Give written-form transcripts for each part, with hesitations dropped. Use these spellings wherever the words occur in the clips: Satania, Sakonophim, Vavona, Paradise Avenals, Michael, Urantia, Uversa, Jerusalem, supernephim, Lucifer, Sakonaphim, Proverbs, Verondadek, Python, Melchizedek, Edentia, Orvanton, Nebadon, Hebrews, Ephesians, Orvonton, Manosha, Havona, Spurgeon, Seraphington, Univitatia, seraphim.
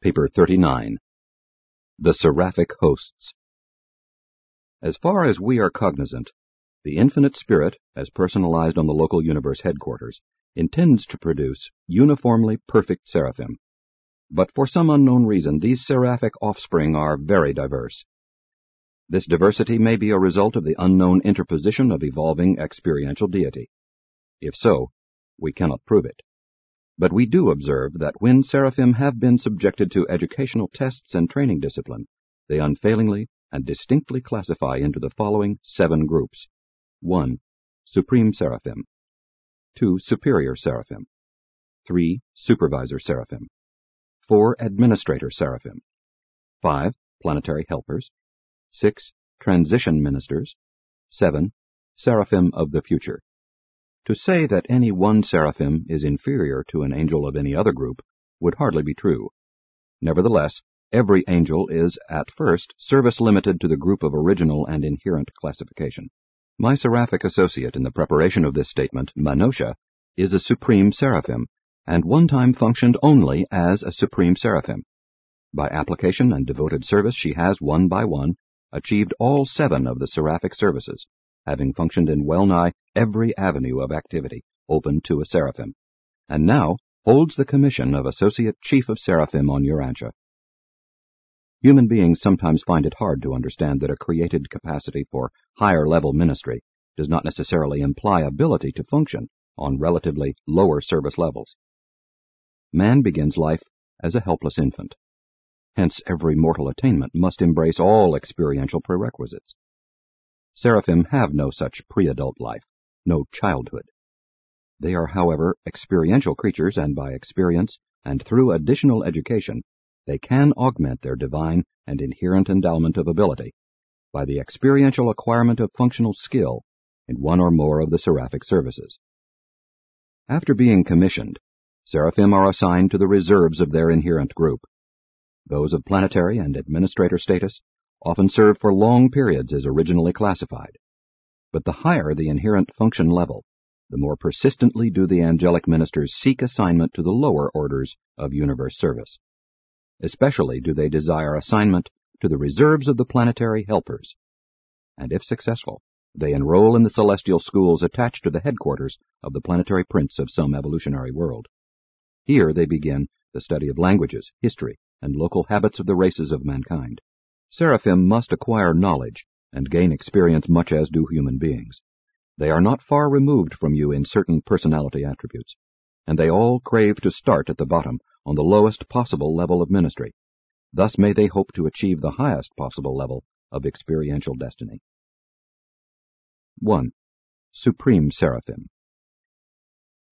Paper 39. The Seraphic Hosts. As far as we are cognizant, the Infinite Spirit, as personalized on the local universe headquarters, intends to produce uniformly perfect seraphim. But for some unknown reason, these seraphic offspring are very diverse. This diversity may be a result of the unknown interposition of evolving experiential deity. If so, we cannot prove it. But we do observe that when seraphim have been subjected to educational tests and training discipline, they unfailingly and distinctly classify into the following 7 groups. 1. Supreme Seraphim. 2. Superior Seraphim. 3. Supervisor Seraphim. 4. Administrator Seraphim. 5. Planetary Helpers. 6. Transition Ministers. 7. Seraphim of the Future. To say that any one seraphim is inferior to an angel of any other group would hardly be true. Nevertheless, every angel is, at first, service-limited to the group of original and inherent classification. My seraphic associate in the preparation of this statement, Manosha, is a supreme seraphim, and one time functioned only as a supreme seraphim. By application and devoted service she has, one by one, achieved all 7 of the seraphic services, having functioned in well-nigh every avenue of activity open to a seraphim, and now holds the commission of Associate Chief of Seraphim on Urantia. Human beings sometimes find it hard to understand that a created capacity for higher-level ministry does not necessarily imply ability to function on relatively lower service levels. Man begins life as a helpless infant. Hence, every mortal attainment must embrace all experiential prerequisites. Seraphim have no such pre-adult life, no childhood. They are, however, experiential creatures, and by experience, and through additional education, they can augment their divine and inherent endowment of ability by the experiential acquirement of functional skill in one or more of the seraphic services. After being commissioned, seraphim are assigned to the reserves of their inherent group. Those of planetary and administrator status often serve for long periods as originally classified. But the higher the inherent function level, the more persistently do the angelic ministers seek assignment to the lower orders of universe service. Especially do they desire assignment to the reserves of the planetary helpers. And if successful, they enroll in the celestial schools attached to the headquarters of the planetary prince of some evolutionary world. Here they begin the study of languages, history, and local habits of the races of mankind. Seraphim must acquire knowledge and gain experience much as do human beings. They are not far removed from you in certain personality attributes, and they all crave to start at the bottom on the lowest possible level of ministry. Thus may they hope to achieve the highest possible level of experiential destiny. 1. Supreme Seraphim.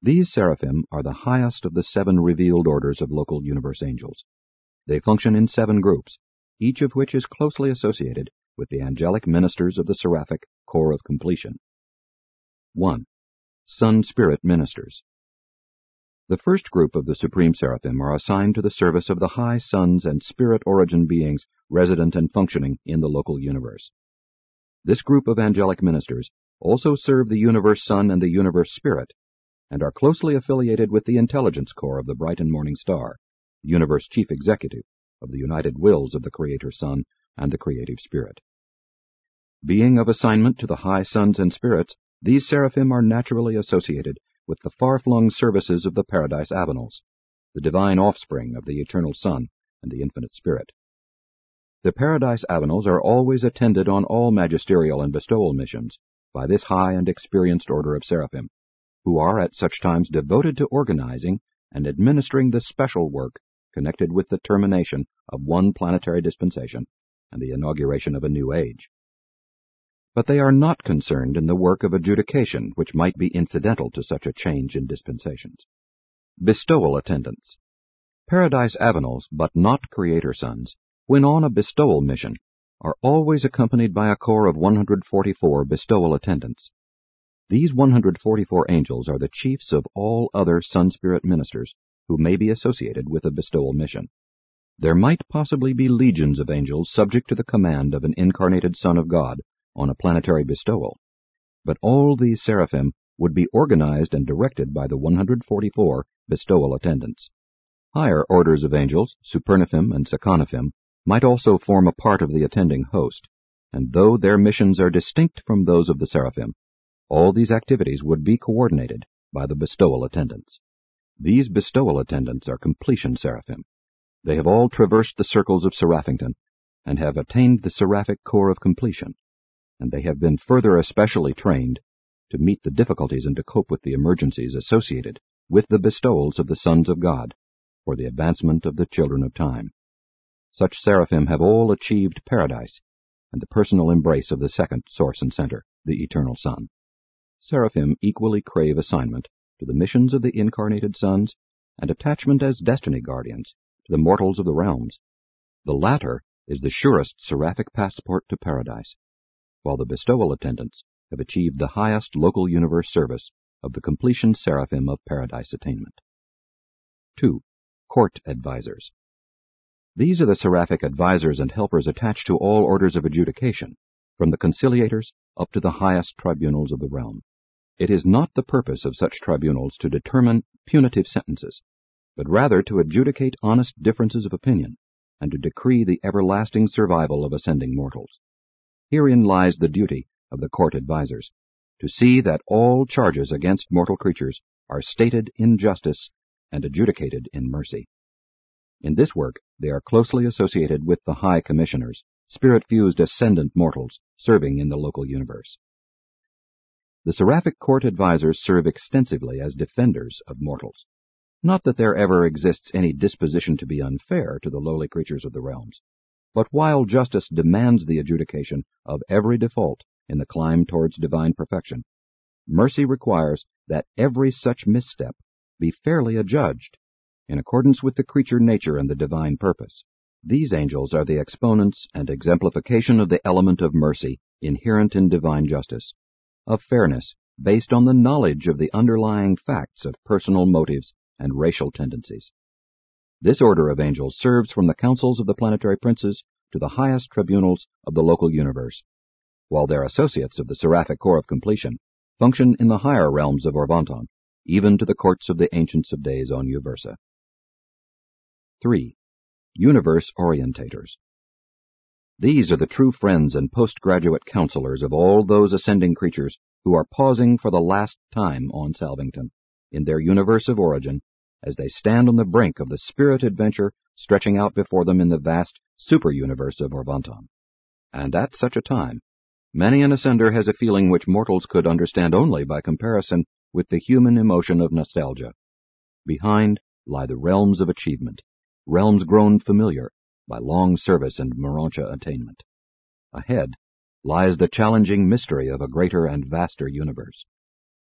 These seraphim are the highest of the 7 revealed orders of local universe angels. They function in 7 groups, each of which is closely associated with the angelic ministers of the seraphic core of completion. 1. Sun-Spirit Ministers. The first group of the Supreme Seraphim are assigned to the service of the high suns and spirit-origin beings resident and functioning in the local universe. This group of angelic ministers also serve the universe sun and the universe spirit, and are closely affiliated with the intelligence core of the bright and morning star, the universe chief executive, of the united wills of the Creator Son and the Creative Spirit. Being of assignment to the high suns and spirits, these seraphim are naturally associated with the far-flung services of the Paradise Avenals, the divine offspring of the Eternal Son and the Infinite Spirit. The Paradise Avenals are always attended on all magisterial and bestowal missions by this high and experienced order of seraphim, who are at such times devoted to organizing and administering the special work connected with the termination of one planetary dispensation and the inauguration of a new age. But they are not concerned in the work of adjudication which might be incidental to such a change in dispensations. Bestowal attendants. Paradise Avenals, but not Creator Sons, when on a bestowal mission, are always accompanied by a corps of 144 bestowal attendants. These 144 angels are the chiefs of all other Sun-Spirit ministers who may be associated with a bestowal mission. There might possibly be legions of angels subject to the command of an incarnated Son of God on a planetary bestowal, but all these seraphim would be organized and directed by the 144 bestowal attendants. Higher orders of angels, supernephim and seconephim, might also form a part of the attending host, and though their missions are distinct from those of the seraphim, all these activities would be coordinated by the bestowal attendants. These bestowal attendants are completion seraphim. They have all traversed the circles of Seraphington, and have attained the seraphic core of completion, and they have been further especially trained to meet the difficulties and to cope with the emergencies associated with the bestowals of the sons of God for the advancement of the children of time. Such seraphim have all achieved paradise and the personal embrace of the second source and center, the eternal Son. Seraphim equally crave assignment to the missions of the incarnated sons and attachment as destiny guardians to the mortals of the realms. The latter is the surest seraphic passport to paradise, while the bestowal attendants have achieved the highest local universe service of the completion seraphim of paradise attainment. 2. Court advisors. These are the seraphic advisors and helpers attached to all orders of adjudication, from the conciliators up to the highest tribunals of the realm. It is not the purpose of such tribunals to determine punitive sentences, but rather to adjudicate honest differences of opinion and to decree the everlasting survival of ascending mortals. Herein lies the duty of the court advisors, to see that all charges against mortal creatures are stated in justice and adjudicated in mercy. In this work they are closely associated with the high commissioners, spirit-fused ascendant mortals serving in the local universe. The seraphic court advisors serve extensively as defenders of mortals. Not that there ever exists any disposition to be unfair to the lowly creatures of the realms, but while justice demands the adjudication of every default in the climb towards divine perfection, mercy requires that every such misstep be fairly adjudged, in accordance with the creature nature and the divine purpose. These angels are the exponents and exemplification of the element of mercy inherent in divine justice, of fairness based on the knowledge of the underlying facts of personal motives and racial tendencies. This order of angels serves from the councils of the planetary princes to the highest tribunals of the local universe, while their associates of the seraphic core of completion function in the higher realms of Orvanton, even to the courts of the ancients of days on Uversa. 3. Universe orientators. These are the true friends and postgraduate counselors of all those ascending creatures who are pausing for the last time on Salvington, in their universe of origin, as they stand on the brink of the spirit adventure stretching out before them in the vast super-universe of Orvonton. And at such a time, many an ascender has a feeling which mortals could understand only by comparison with the human emotion of nostalgia. Behind lie the realms of achievement, realms grown familiar by long service and Manosha attainment. Ahead lies the challenging mystery of a greater and vaster universe.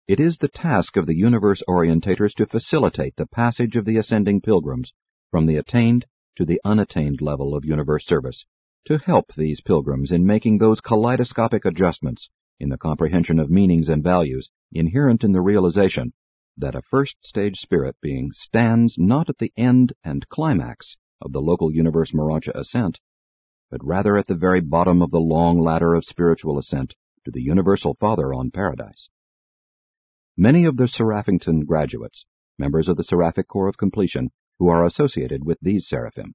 It is the task of the universe orientators to facilitate the passage of the ascending pilgrims from the attained to the unattained level of universe service, to help these pilgrims in making those kaleidoscopic adjustments in the comprehension of meanings and values inherent in the realization that a first-stage spirit being stands not at the end and climax of the local universe Manosha ascent, but rather at the very bottom of the long ladder of spiritual ascent to the Universal Father on Paradise. Many of the Seraphington graduates, members of the Seraphic Corps of Completion, who are associated with these seraphim,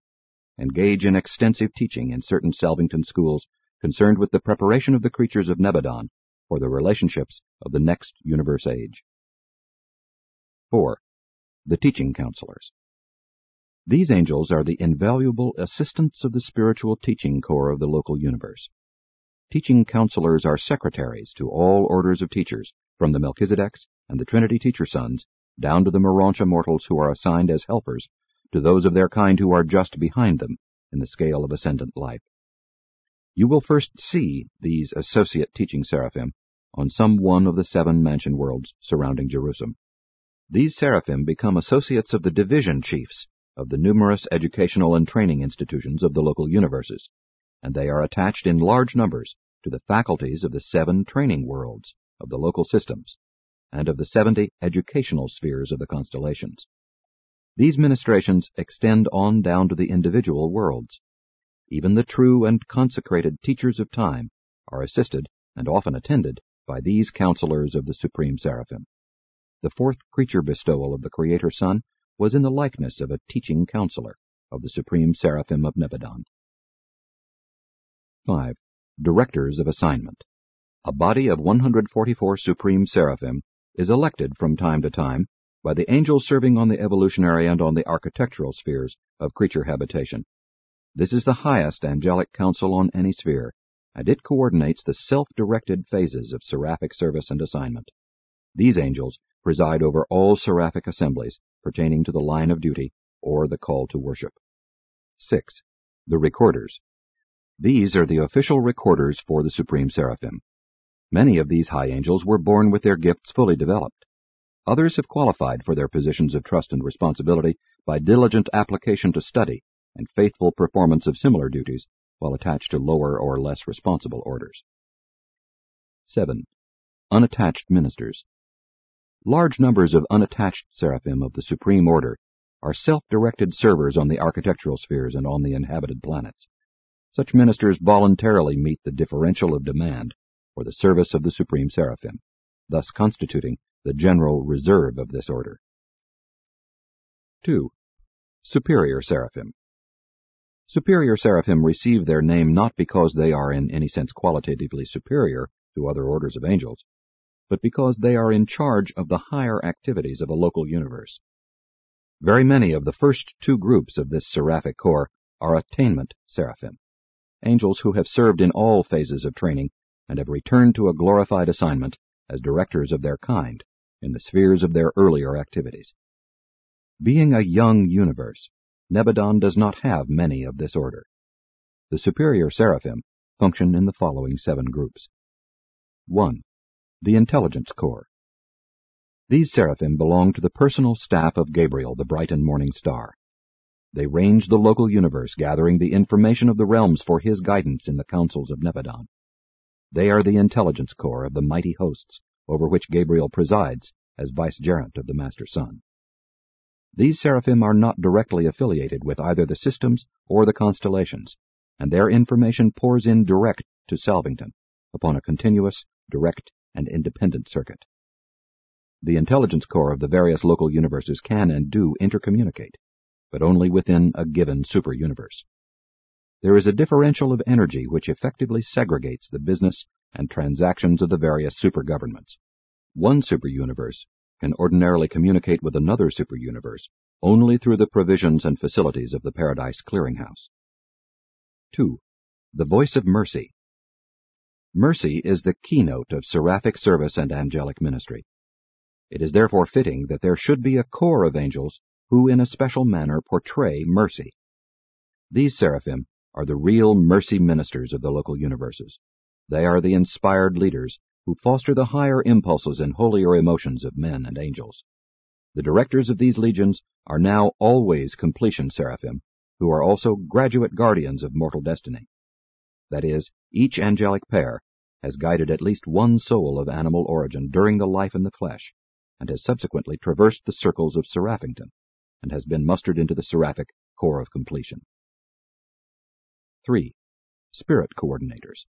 engage in extensive teaching in certain Salvington schools concerned with the preparation of the creatures of Nebadon for the relationships of the next universe age. 4. The teaching counselors. These angels are the invaluable assistants of the spiritual teaching corps of the local universe. Teaching counselors are secretaries to all orders of teachers, from the Melchizedeks and the Trinity Teacher Sons, down to the Manosha mortals who are assigned as helpers to those of their kind who are just behind them in the scale of ascendant life. You will first see these associate teaching seraphim on some one of the 7 mansion worlds surrounding Jerusalem. These seraphim become associates of the division chiefs of the numerous educational and training institutions of the local universes, and they are attached in large numbers to the faculties of the 7 training worlds of the local systems, and of the 70 educational spheres of the constellations. These ministrations extend on down to the individual worlds. Even the true and consecrated teachers of time are assisted and often attended by these counselors of the Supreme Seraphim. The 4th creature bestowal of the Creator Son was in the likeness of a teaching counselor of the supreme seraphim of Nebadon. 5. Directors of assignment. A body of 144 supreme seraphim is elected from time to time by the angels serving on the evolutionary and on the architectural spheres of creature habitation. This is the highest angelic council on any sphere, and it coordinates the self-directed phases of seraphic service and assignment. These angels preside over all seraphic assemblies pertaining to the line of duty or the call to worship. 6. The recorders. These are the official recorders for the supreme seraphim. Many of these high angels were born with their gifts fully developed. Others have qualified for their positions of trust and responsibility by diligent application to study and faithful performance of similar duties while attached to lower or less responsible orders. 7. Unattached ministers. Large numbers of unattached seraphim of the supreme order are self-directed servers on the architectural spheres and on the inhabited planets. Such ministers voluntarily meet the differential of demand for the service of the supreme seraphim, thus constituting the general reserve of this order. 2. Superior seraphim. Superior seraphim receive their name not because they are in any sense qualitatively superior to other orders of angels, but because they are in charge of the higher activities of a local universe. Very many of the first two groups of this seraphic corps are attainment seraphim, angels who have served in all phases of training and have returned to a glorified assignment as directors of their kind in the spheres of their earlier activities. Being a young universe, Nebadon does not have many of this order. The superior seraphim function in the following 7 groups. 1. The Intelligence Corps. These seraphim belong to the personal staff of Gabriel, the bright and morning star. They range the local universe, gathering the information of the realms for his guidance in the councils of Nebadon. They are the intelligence corps of the mighty hosts, over which Gabriel presides as vicegerent of the Master Sun. These seraphim are not directly affiliated with either the systems or the constellations, and their information pours in direct to Salvington, upon a continuous, direct, and independent circuit. The intelligence corps of the various local universes can and do intercommunicate, but only within a given super-universe. There is a differential of energy which effectively segregates the business and transactions of the various super-governments. One super-universe can ordinarily communicate with another super-universe only through the provisions and facilities of the Paradise Clearinghouse. 2. The Voice of Mercy. Mercy is the keynote of seraphic service and angelic ministry. It is therefore fitting that there should be a corps of angels who in a special manner portray mercy. These seraphim are the real mercy ministers of the local universes. They are the inspired leaders who foster the higher impulses and holier emotions of men and angels. The directors of these legions are now always completion seraphim, who are also graduate guardians of mortal destiny. That is, each angelic pair has guided at least one soul of animal origin during the life in the flesh, and has subsequently traversed the circles of Seraphington, and has been mustered into the seraphic corps of completion. 3. Spirit coordinators.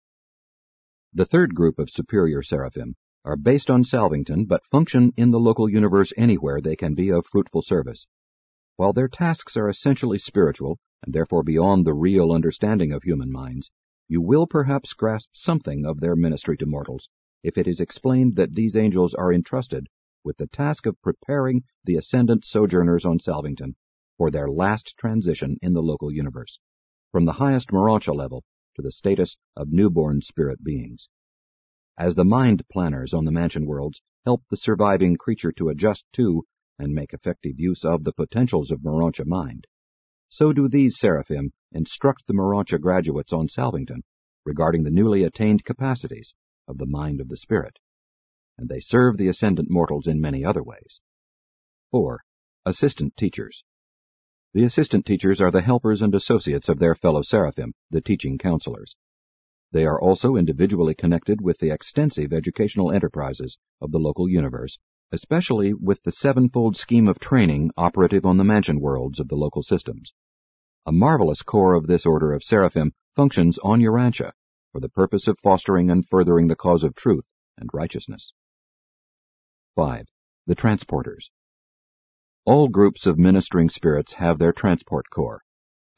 The third group of superior seraphim are based on Salvington but function in the local universe anywhere they can be of fruitful service. While their tasks are essentially spiritual and therefore beyond the real understanding of human minds, you will perhaps grasp something of their ministry to mortals if it is explained that these angels are entrusted with the task of preparing the ascendant sojourners on Salvington for their last transition in the local universe, from the highest Manosha level to the status of newborn spirit beings. As the mind planners on the mansion worlds help the surviving creature to adjust to and make effective use of the potentials of Manosha mind, so do these seraphim instruct the Manosha graduates on Salvington regarding the newly attained capacities of the mind of the spirit, and they serve the ascendant mortals in many other ways. 4. Assistant teachers. The assistant teachers are the helpers and associates of their fellow seraphim, the teaching counselors. They are also individually connected with the extensive educational enterprises of the local universe, especially with the 7-fold scheme of training operative on the mansion worlds of the local systems. A marvelous corps of this order of seraphim functions on Urantia for the purpose of fostering and furthering the cause of truth and righteousness. 5. The transporters. All groups of ministering spirits have their transport corps,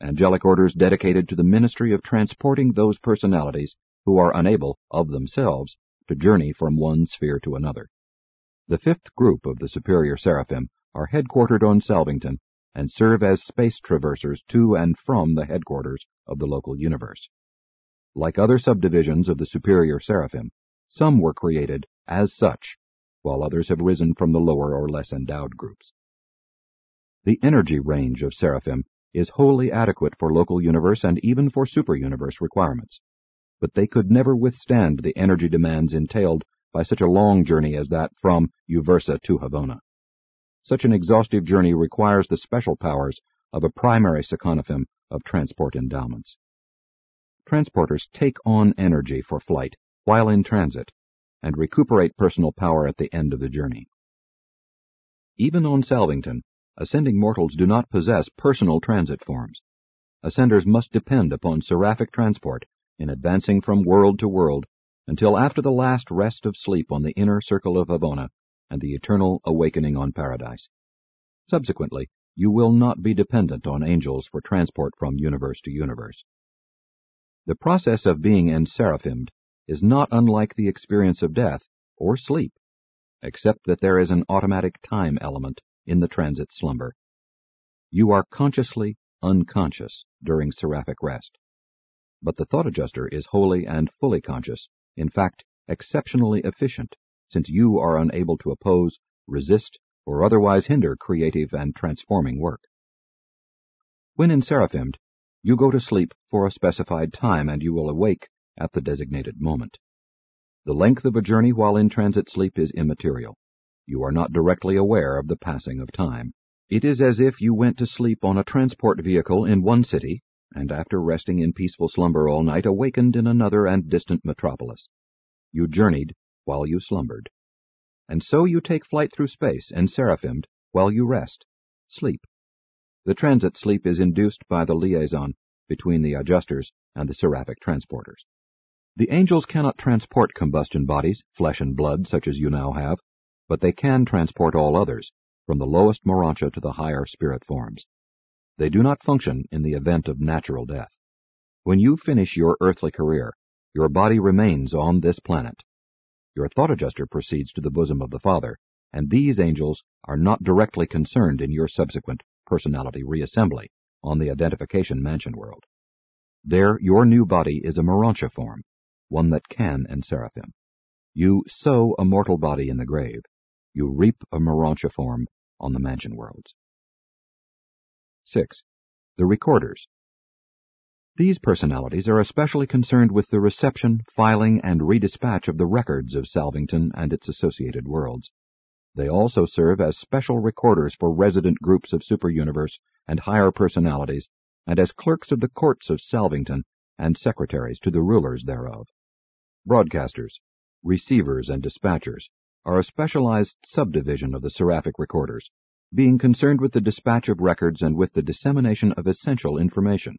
angelic orders dedicated to the ministry of transporting those personalities who are unable, of themselves, to journey from one sphere to another. The fifth group of the superior seraphim are headquartered on Salvington and serve as space traversers to and from the headquarters of the local universe. Like other subdivisions of the superior seraphim, some were created as such, while others have risen from the lower or less endowed groups. The energy range of seraphim is wholly adequate for local universe and even for superuniverse requirements, but they could never withstand the energy demands entailed by such a long journey as that from Uversa to Havona. Such an exhaustive journey requires the special powers of a primary sakonophim of transport endowments. Transporters take on energy for flight while in transit and recuperate personal power at the end of the journey. Even on Salvington, ascending mortals do not possess personal transit forms. Ascenders must depend upon seraphic transport in advancing from world to world until after the last rest of sleep on the inner circle of Havona and the eternal awakening on Paradise. Subsequently, you will not be dependent on angels for transport from universe to universe. The process of being enseraphimed is not unlike the experience of death or sleep, except that there is an automatic time element in the transit slumber. You are consciously unconscious during seraphic rest, but the thought adjuster is wholly and fully conscious, in fact, exceptionally efficient, since you are unable to oppose, resist, or otherwise hinder creative and transforming work. When enseraphimed, you go to sleep for a specified time and you will awake at the designated moment. The length of a journey while in transit sleep is immaterial. You are not directly aware of the passing of time. It is as if you went to sleep on a transport vehicle in one city and after resting in peaceful slumber all night awakened in another and distant metropolis. You journeyed while you slumbered. And so you take flight through space and seraphimed while you rest, sleep. The transit sleep is induced by the liaison between the adjusters and the seraphic transporters. The angels cannot transport combustion bodies, flesh and blood, such as you now have, but they can transport all others, from the lowest Marantia to the higher spirit forms. They do not function in the event of natural death. When you finish your earthly career, your body remains on this planet. Your thought adjuster proceeds to the bosom of the Father, and these angels are not directly concerned in your subsequent personality reassembly on the identification mansion world. There, your new body is a Marantia form, one that can enseraphim. You sow a mortal body in the grave. You reap a Marantia form on the mansion worlds. 6. The recorders. These personalities are especially concerned with the reception, filing, and redispatch of the records of Salvington and its associated worlds. They also serve as special recorders for resident groups of superuniverse and higher personalities, and as clerks of the courts of Salvington and secretaries to the rulers thereof. Broadcasters, receivers, and dispatchers are a specialized subdivision of the seraphic recorders, being concerned with the dispatch of records and with the dissemination of essential information.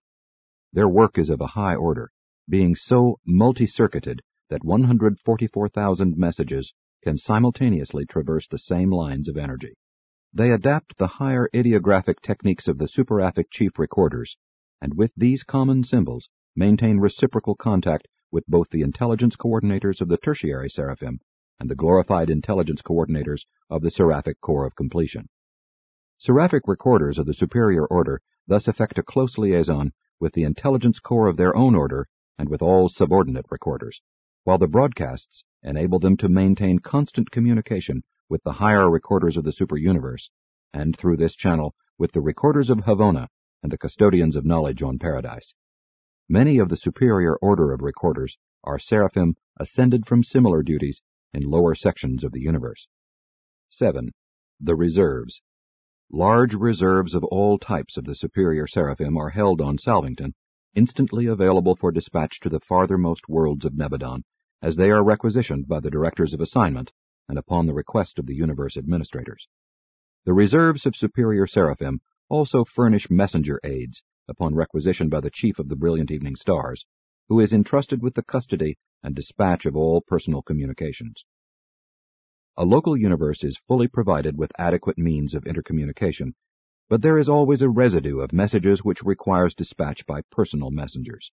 Their work is of a high order, being so multi-circuited that 144,000 messages can simultaneously traverse the same lines of energy. They adapt the higher ideographic techniques of the superaphic chief recorders, and with these common symbols maintain reciprocal contact with both the intelligence coordinators of the tertiary seraphim and the glorified intelligence coordinators of the seraphic corps of completion. Seraphic recorders of the superior order thus effect a close liaison with the intelligence corps of their own order and with all subordinate recorders, while the broadcasts enable them to maintain constant communication with the higher recorders of the superuniverse, and through this channel with the recorders of Havona and the custodians of knowledge on Paradise. Many of the superior order of recorders are seraphim ascended from similar duties in lower sections of the universe. 7. The reserves. Large reserves of all types of the superior seraphim are held on Salvington, instantly available for dispatch to the farthermost worlds of Nebadon, as they are requisitioned by the directors of assignment and upon the request of the universe administrators. The reserves of superior seraphim also furnish messenger aids upon requisition by the chief of the brilliant evening stars, who is entrusted with the custody and dispatch of all personal communications. A local universe is fully provided with adequate means of intercommunication, but there is always a residue of messages which requires dispatch by personal messengers.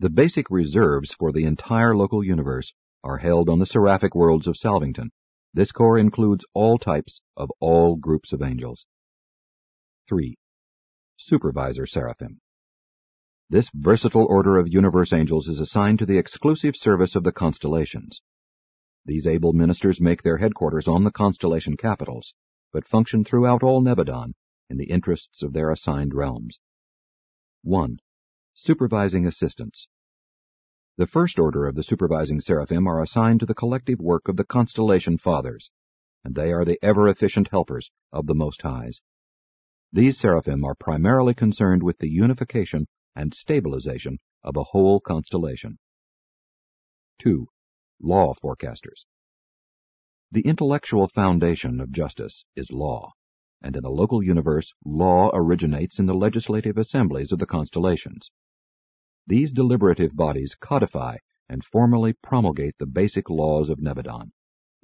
The basic reserves for the entire local universe are held on the seraphic worlds of Salvington. This core includes all types of all groups of angels. 3. Supervisor Seraphim. This versatile order of universe angels is assigned to the exclusive service of the constellations. These able ministers make their headquarters on the constellation capitals, but function throughout all Nebadon in the interests of their assigned realms. 1. Supervising Assistants. The first order of the supervising seraphim are assigned to the collective work of the constellation fathers, and they are the ever-efficient helpers of the Most Highs. These seraphim are primarily concerned with the unification and stabilization of a whole constellation. 2. Law forecasters. The intellectual foundation of justice is law, and in the local universe, law originates in the legislative assemblies of the constellations. These deliberative bodies codify and formally promulgate the basic laws of Nebadon,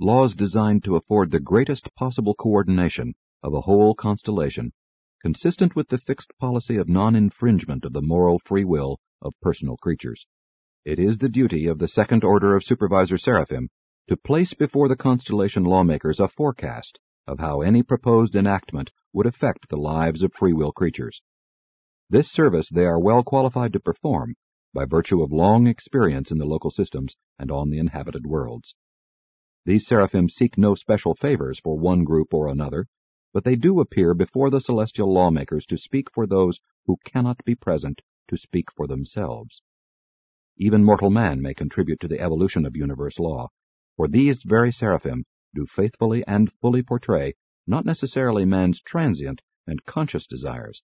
laws designed to afford the greatest possible coordination of a whole constellation, consistent with the fixed policy of non-infringement of the moral free will of personal creatures. It is the duty of the second order of supervisor seraphim to place before the constellation lawmakers a forecast of how any proposed enactment would affect the lives of free will creatures. This service they are well qualified to perform by virtue of long experience in the local systems and on the inhabited worlds. These seraphim seek no special favors for one group or another, but they do appear before the celestial lawmakers to speak for those who cannot be present to speak for themselves. Even mortal man may contribute to the evolution of universe law, for these very seraphim do faithfully and fully portray not necessarily man's transient and conscious desires,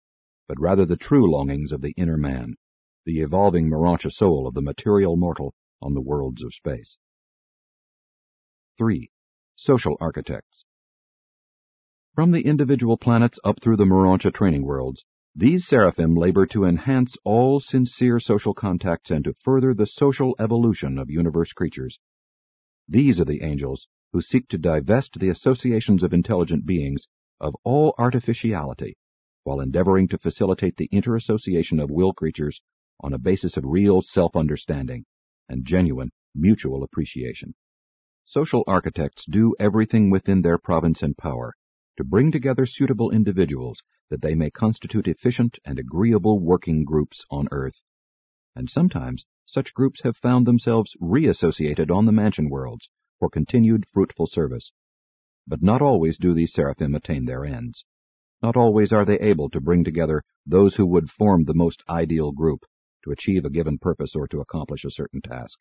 but rather the true longings of the inner man, the evolving Manosha soul of the material mortal on the worlds of space. 3. Social Architects. From the individual planets up through the Manosha training worlds, these seraphim labor to enhance all sincere social contacts and to further the social evolution of universe creatures. These are the angels who seek to divest the associations of intelligent beings of all artificiality, while endeavoring to facilitate the interassociation of will creatures on a basis of real self-understanding and genuine mutual appreciation. Social architects do everything within their province and power to bring together suitable individuals that they may constitute efficient and agreeable working groups on Earth. And sometimes such groups have found themselves reassociated on the mansion worlds for continued fruitful service. But not always do these seraphim attain their ends. Not always are they able to bring together those who would form the most ideal group to achieve a given purpose or to accomplish a certain task.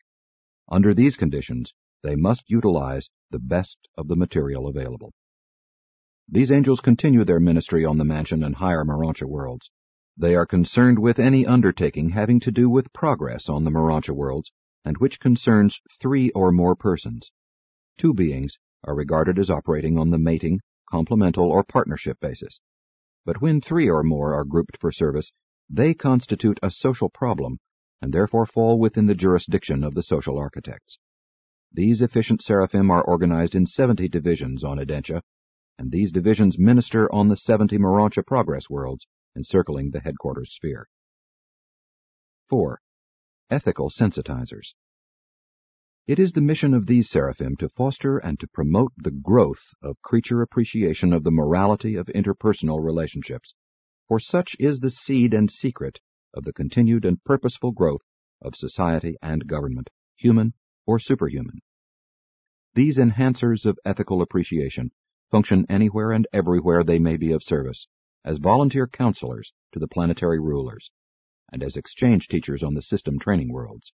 Under these conditions, they must utilize the best of the material available. These angels continue their ministry on the mansion and higher Manosha worlds. They are concerned with any undertaking having to do with progress on the Manosha worlds, and which concerns three or more persons. Two beings are regarded as operating on the mating, complemental, or partnership basis. But when three or more are grouped for service, they constitute a social problem, and therefore fall within the jurisdiction of the social architects. These efficient seraphim are organized in 70 divisions on Edentia, and these divisions minister on the 70 Manosha progress worlds, encircling the headquarters sphere. 4. Ethical Sensitizers. It is the mission of these seraphim to foster and to promote the growth of creature appreciation of the morality of interpersonal relationships, for such is the seed and secret of the continued and purposeful growth of society and government, human or superhuman. These enhancers of ethical appreciation function anywhere and everywhere they may be of service, as volunteer counselors to the planetary rulers, and as exchange teachers on the system training worlds.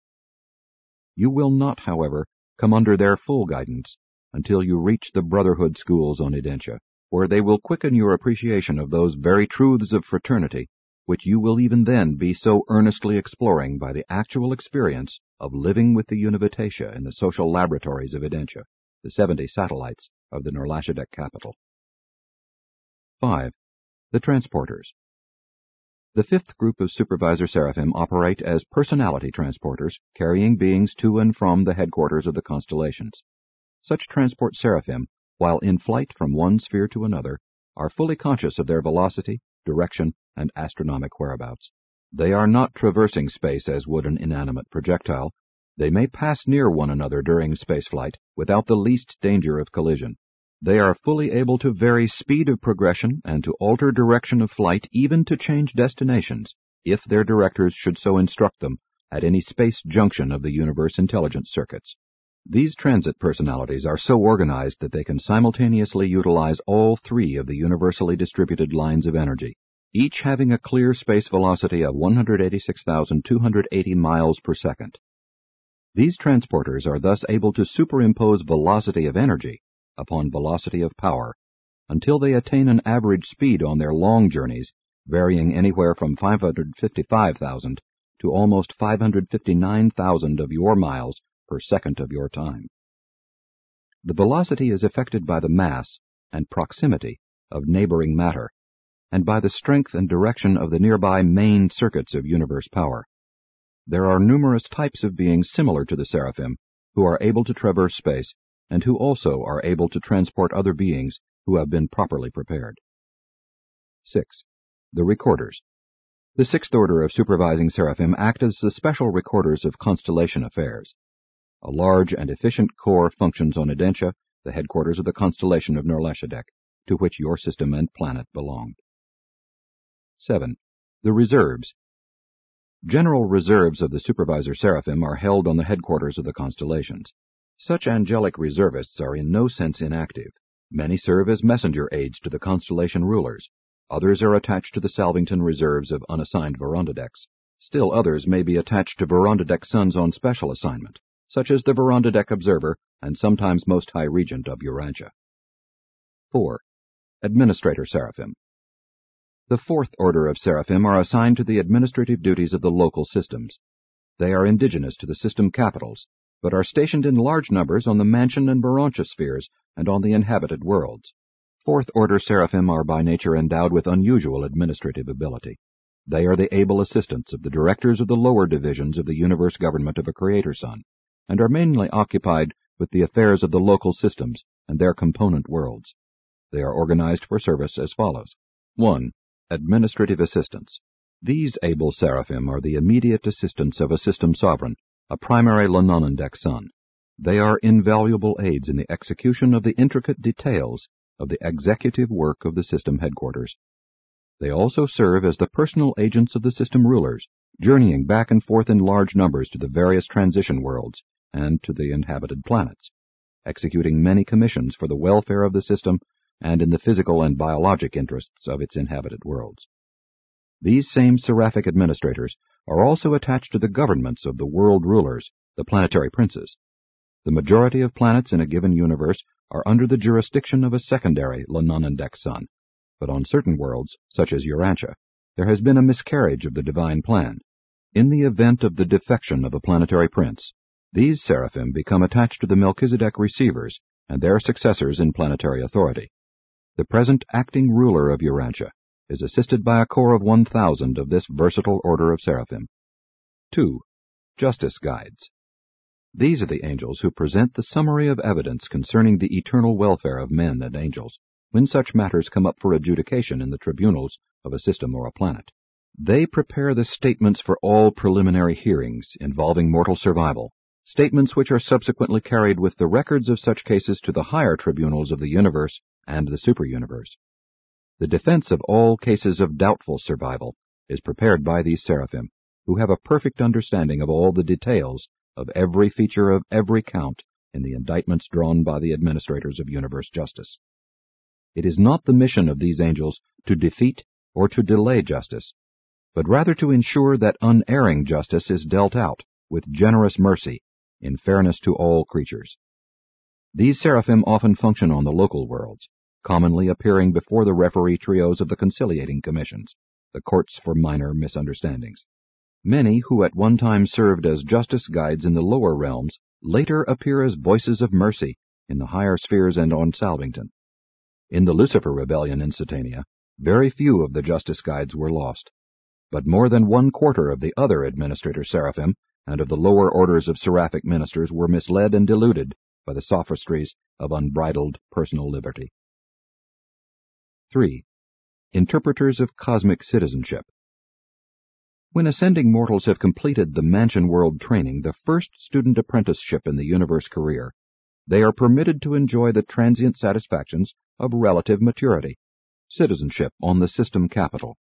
You will not, however, come under their full guidance until you reach the brotherhood schools on Edentia, where they will quicken your appreciation of those very truths of fraternity which you will even then be so earnestly exploring by the actual experience of living with the Univitatia in the social laboratories of Edentia, the 70 satellites of the Nerleshadek capital. 5. The Transporters. The fifth group of supervisor seraphim operate as personality transporters, carrying beings to and from the headquarters of the constellations. Such transport seraphim, while in flight from one sphere to another, are fully conscious of their velocity, direction, and astronomic whereabouts. They are not traversing space as would an inanimate projectile. They may pass near one another during spaceflight without the least danger of collision. They are fully able to vary speed of progression and to alter direction of flight, even to change destinations, if their directors should so instruct them, at any space junction of the universe intelligence circuits. These transit personalities are so organized that they can simultaneously utilize all three of the universally distributed lines of energy, each having a clear space velocity of 186,280 miles per second. These transporters are thus able to superimpose velocity of energy upon velocity of power until they attain an average speed on their long journeys, varying anywhere from 555,000 to almost 559,000 of your miles per second of your time. The velocity is affected by the mass and proximity of neighboring matter, and by the strength and direction of the nearby main circuits of universe power. There are numerous types of beings similar to the seraphim, who are able to traverse space, and who also are able to transport other beings who have been properly prepared. 6. The recorders. The sixth order of supervising seraphim act as the special recorders of constellation affairs. A large and efficient corps functions on Edentia, the headquarters of the constellation of Nerleshadek, to which your system and planet belong. 7. The reserves. General reserves of the supervisor seraphim are held on the headquarters of the constellations. Such angelic reservists are in no sense inactive. Many serve as messenger aides to the constellation rulers. Others are attached to the Salvington reserves of unassigned Verondadeks. Still others may be attached to Verondadek sons on special assignment, such as the Verondadek observer and sometimes most high regent of Urantia. 4. Administrator seraphim. The fourth order of seraphim are assigned to the administrative duties of the local systems. They are indigenous to the system capitals, but are stationed in large numbers on the mansion and Barantia spheres and on the inhabited worlds. Fourth order seraphim are by nature endowed with unusual administrative ability. They are the able assistants of the directors of the lower divisions of the universe government of a creator son, and are mainly occupied with the affairs of the local systems and their component worlds. They are organized for service as follows. 1. Administrative assistants. These able seraphim are the immediate assistants of a system sovereign, a primary Lanonandek son. They are invaluable aids in the execution of the intricate details of the executive work of the system headquarters. They also serve as the personal agents of the system rulers, journeying back and forth in large numbers to the various transition worlds and to the inhabited planets, executing many commissions for the welfare of the system and in the physical and biologic interests of its inhabited worlds. These same seraphic administrators are also attached to the governments of the world rulers, the planetary princes. The majority of planets in a given universe are under the jurisdiction of a secondary Lanonandek sun, but on certain worlds, such as Urantia, there has been a miscarriage of the divine plan. In the event of the defection of a planetary prince, these seraphim become attached to the Melchizedek receivers and their successors in planetary authority. The present acting ruler of Urantia is assisted by a corps of 1,000 of this versatile order of seraphim. 2. Justice guides. These are the angels who present the summary of evidence concerning the eternal welfare of men and angels, when such matters come up for adjudication in the tribunals of a system or a planet. They prepare the statements for all preliminary hearings involving mortal survival, statements which are subsequently carried with the records of such cases to the higher tribunals of the universe and the superuniverse. The defense of all cases of doubtful survival is prepared by these seraphim, who have a perfect understanding of all the details of every feature of every count in the indictments drawn by the administrators of universe justice. It is not the mission of these angels to defeat or to delay justice, but rather to ensure that unerring justice is dealt out with generous mercy in fairness to all creatures. These seraphim often function on the local worlds, commonly appearing before the referee trios of the conciliating commissions, the courts for minor misunderstandings. Many who at one time served as justice guides in the lower realms later appear as voices of mercy in the higher spheres and on Salvington. In the Lucifer rebellion in Satania, very few of the justice guides were lost, but more than one quarter of the other administrator seraphim and of the lower orders of seraphic ministers were misled and deluded by the sophistries of unbridled personal liberty. 3. Interpreters of cosmic citizenship. When ascending mortals have completed the mansion world training, the first student apprenticeship in the universe career, they are permitted to enjoy the transient satisfactions of relative maturity, citizenship on the system capital.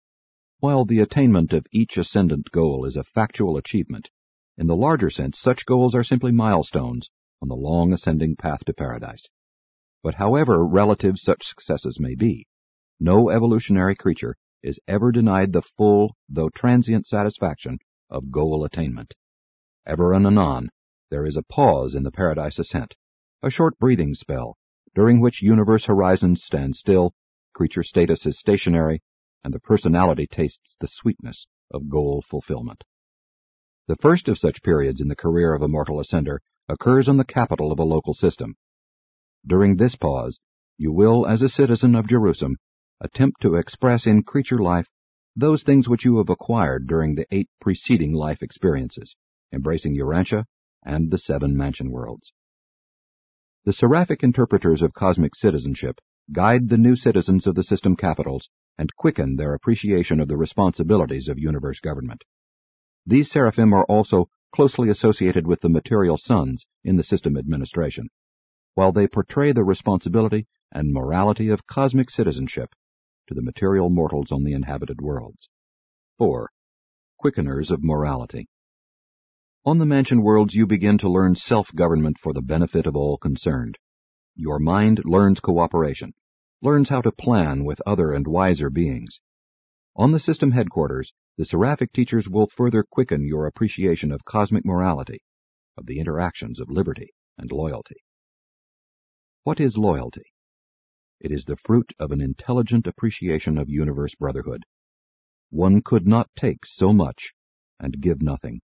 While the attainment of each ascendant goal is a factual achievement, in the larger sense such goals are simply milestones on the long ascending path to paradise. But however relative such successes may be, no evolutionary creature is ever denied the full, though transient satisfaction of goal attainment. Ever and anon, there is a pause in the paradise ascent, a short breathing spell, during which universe horizons stand still, creature status is stationary, and the personality tastes the sweetness of goal fulfillment. The first of such periods in the career of a mortal ascender occurs on the capital of a local system. During this pause, you will, as a citizen of Jerusalem, attempt to express in creature life those things which you have acquired during the 8 preceding life experiences, embracing Urantia and the 7 mansion worlds. The seraphic interpreters of cosmic citizenship guide the new citizens of the system capitals and quicken their appreciation of the responsibilities of universe government. These seraphim are also closely associated with the material sons in the system administration, while they portray the responsibility and morality of cosmic citizenship to the material mortals on the inhabited worlds. 4. Quickeners of morality. On the mansion worlds you begin to learn self-government for the benefit of all concerned. Your mind learns cooperation, learns how to plan with other and wiser beings. On the system headquarters, the seraphic teachers will further quicken your appreciation of cosmic morality, of the interactions of liberty and loyalty. What is loyalty? It is the fruit of an intelligent appreciation of universe brotherhood. One could not take so much and give nothing.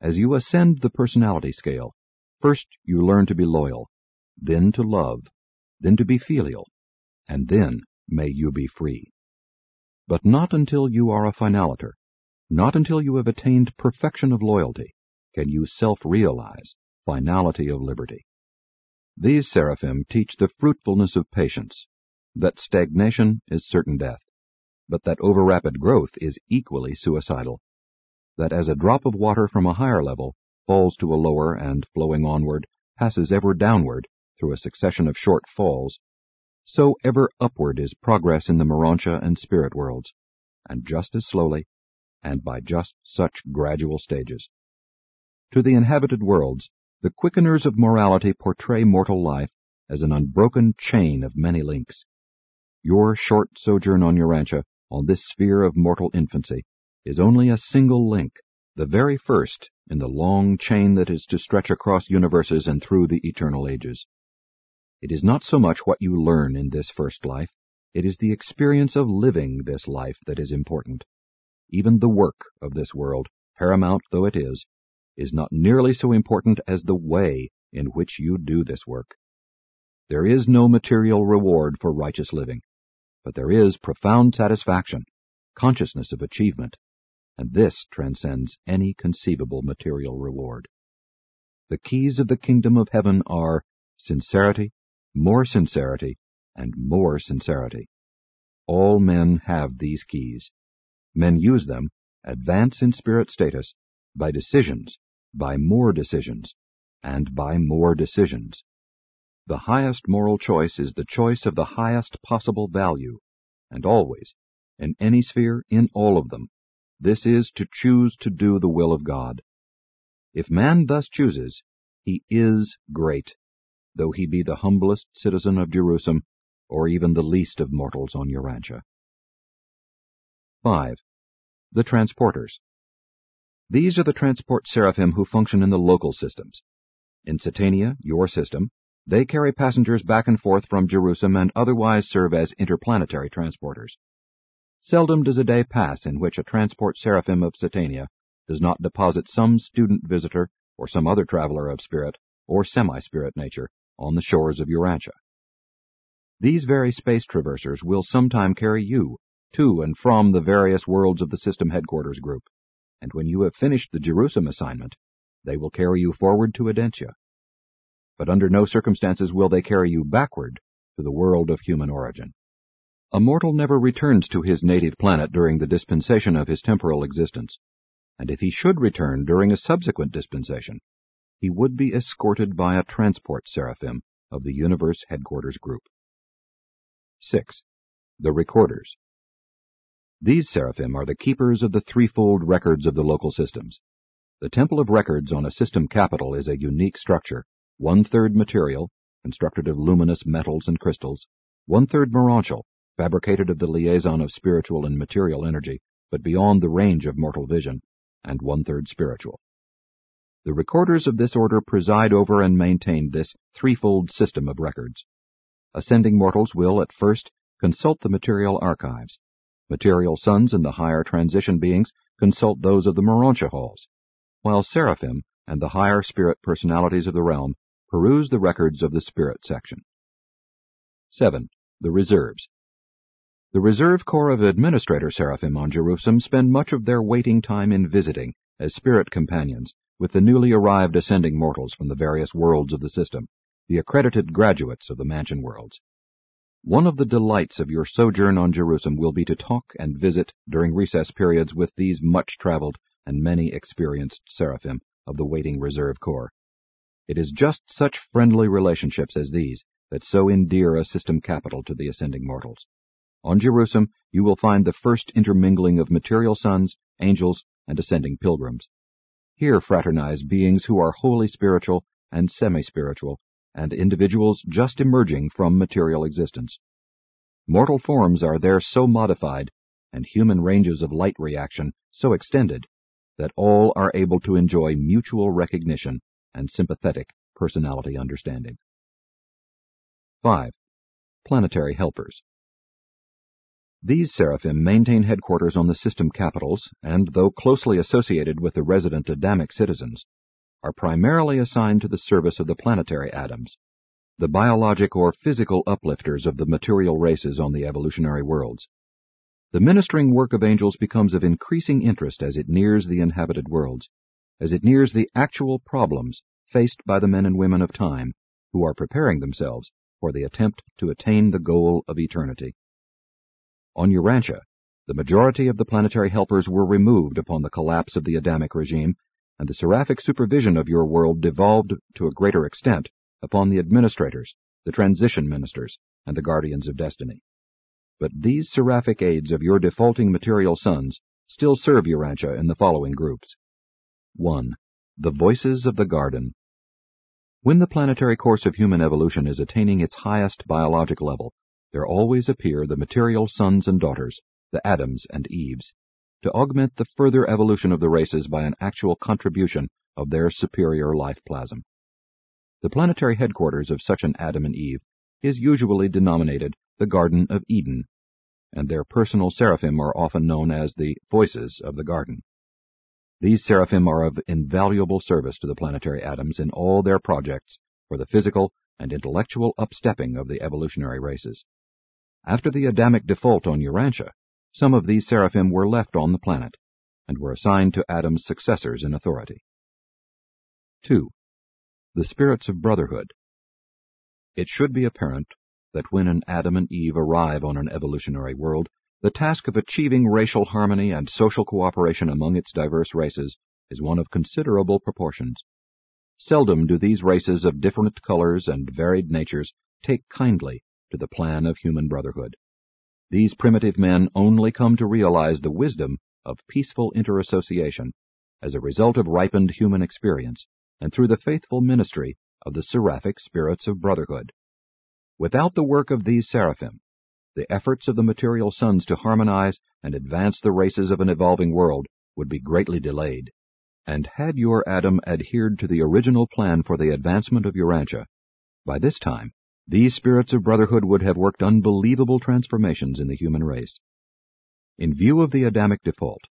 As you ascend the personality scale, first you learn to be loyal, then to love, then to be filial, and then may you be free. But not until you are a finaliter, not until you have attained perfection of loyalty, can you self-realize finality of liberty. These seraphim teach the fruitfulness of patience, that stagnation is certain death, but that over-rapid growth is equally suicidal, that as a drop of water from a higher level falls to a lower and, flowing onward, passes ever downward through a succession of short falls, so ever upward is progress in the Manosha and spirit worlds, and just as slowly, and by just such gradual stages. To the inhabited worlds, the quickeners of morality portray mortal life as an unbroken chain of many links. Your short sojourn on Urantia, on this sphere of mortal infancy, is only a single link, the very first in the long chain that is to stretch across universes and through the eternal ages. It is not so much what you learn in this first life, it is the experience of living this life that is important. Even the work of this world, paramount though it is not nearly so important as the way in which you do this work. There is no material reward for righteous living, but there is profound satisfaction, consciousness of achievement, and this transcends any conceivable material reward. The keys of the kingdom of heaven are sincerity, more sincerity, and more sincerity. All men have these keys. Men use them, advance in spirit status, by decisions, by more decisions, and by more decisions. The highest moral choice is the choice of the highest possible value, and always, in any sphere, in all of them, this is to choose to do the will of God. If man thus chooses, he is great, though he be the humblest citizen of Jerusalem, or even the least of mortals on Urantia. 5. The transporters. These are the transport seraphim who function in the local systems. In Satania, your system, they carry passengers back and forth from Jerusalem and otherwise serve as interplanetary transporters. Seldom does a day pass in which a transport seraphim of Satania does not deposit some student visitor or some other traveler of spirit or semi-spirit nature on the shores of Urantia. These very space traversers will sometime carry you to and from the various worlds of the system headquarters group, and when you have finished the Jerusalem assignment, they will carry you forward to Edentia. but under no circumstances will they carry you backward to the world of human origin. A mortal never returns to his native planet during the dispensation of his temporal existence, and if he should return during a subsequent dispensation, he would be escorted by a transport seraphim of the Universe Headquarters Group. 6. The Recorders. These seraphim are the keepers of the threefold records of the local systems. The Temple of Records on a system capital is a unique structure, 1/3 material, constructed of luminous metals and crystals, 1/3 morontial, fabricated of the liaison of spiritual and material energy, but beyond the range of mortal vision, and 1/3 spiritual. The recorders of this order preside over and maintain this threefold system of records. Ascending mortals will, at first, consult the material archives. Material sons and the higher transition beings consult those of the Morontia halls, while seraphim and the higher spirit personalities of the realm peruse the records of the spirit section. 7. The Reserves. The Reserve Corps of Administrator Seraphim on Jerusalem spend much of their waiting time in visiting, as spirit companions, with the newly arrived ascending mortals from the various worlds of the system, the accredited graduates of the mansion worlds. One of the delights of your sojourn on Jerusalem will be to talk and visit during recess periods with these much-traveled and many experienced seraphim of the waiting Reserve Corps. It is just such friendly relationships as these that so endear a system capital to the ascending mortals. On Jerusalem you will find the first intermingling of material sons, angels, and ascending pilgrims. Here fraternize beings who are wholly spiritual and semi-spiritual, and individuals just emerging from material existence. Mortal forms are there so modified, and human ranges of light reaction so extended, that all are able to enjoy mutual recognition and sympathetic personality understanding. 5. Planetary Helpers. These seraphim maintain headquarters on the system capitals, and, though closely associated with the resident Adamic citizens, are primarily assigned to the service of the planetary atoms, the biologic or physical uplifters of the material races on the evolutionary worlds. The ministering work of angels becomes of increasing interest as it nears the inhabited worlds, as it nears the actual problems faced by the men and women of time who are preparing themselves for the attempt to attain the goal of eternity. On Urantia, the majority of the planetary helpers were removed upon the collapse of the Adamic regime, and the seraphic supervision of your world devolved to a greater extent upon the administrators, the transition ministers, and the guardians of destiny. But these seraphic aides of your defaulting material sons still serve Urantia in the following groups. 1. The Voices of the Garden. When the planetary course of human evolution is attaining its highest biologic level, there always appear the material sons and daughters, the Adams and Eves, to augment the further evolution of the races by an actual contribution of their superior life plasm. The planetary headquarters of such an Adam and Eve is usually denominated the Garden of Eden, and their personal seraphim are often known as the Voices of the Garden. These seraphim are of invaluable service to the planetary Adams in all their projects for the physical and intellectual upstepping of the evolutionary races. After the Adamic default on Urantia, some of these seraphim were left on the planet, and were assigned to Adam's successors in authority. 2. The Spirits of Brotherhood. It should be apparent that when an Adam and Eve arrive on an evolutionary world, the task of achieving racial harmony and social cooperation among its diverse races is one of considerable proportions. Seldom do these races of different colors and varied natures take kindly to the plan of human brotherhood. These primitive men only come to realize the wisdom of peaceful interassociation as a result of ripened human experience and through the faithful ministry of the seraphic spirits of brotherhood. Without the work of these seraphim, the efforts of the material sons to harmonize and advance the races of an evolving world would be greatly delayed, and had your Adam adhered to the original plan for the advancement of Urantia, by this time these spirits of brotherhood would have worked unbelievable transformations in the human race. In view of the Adamic default,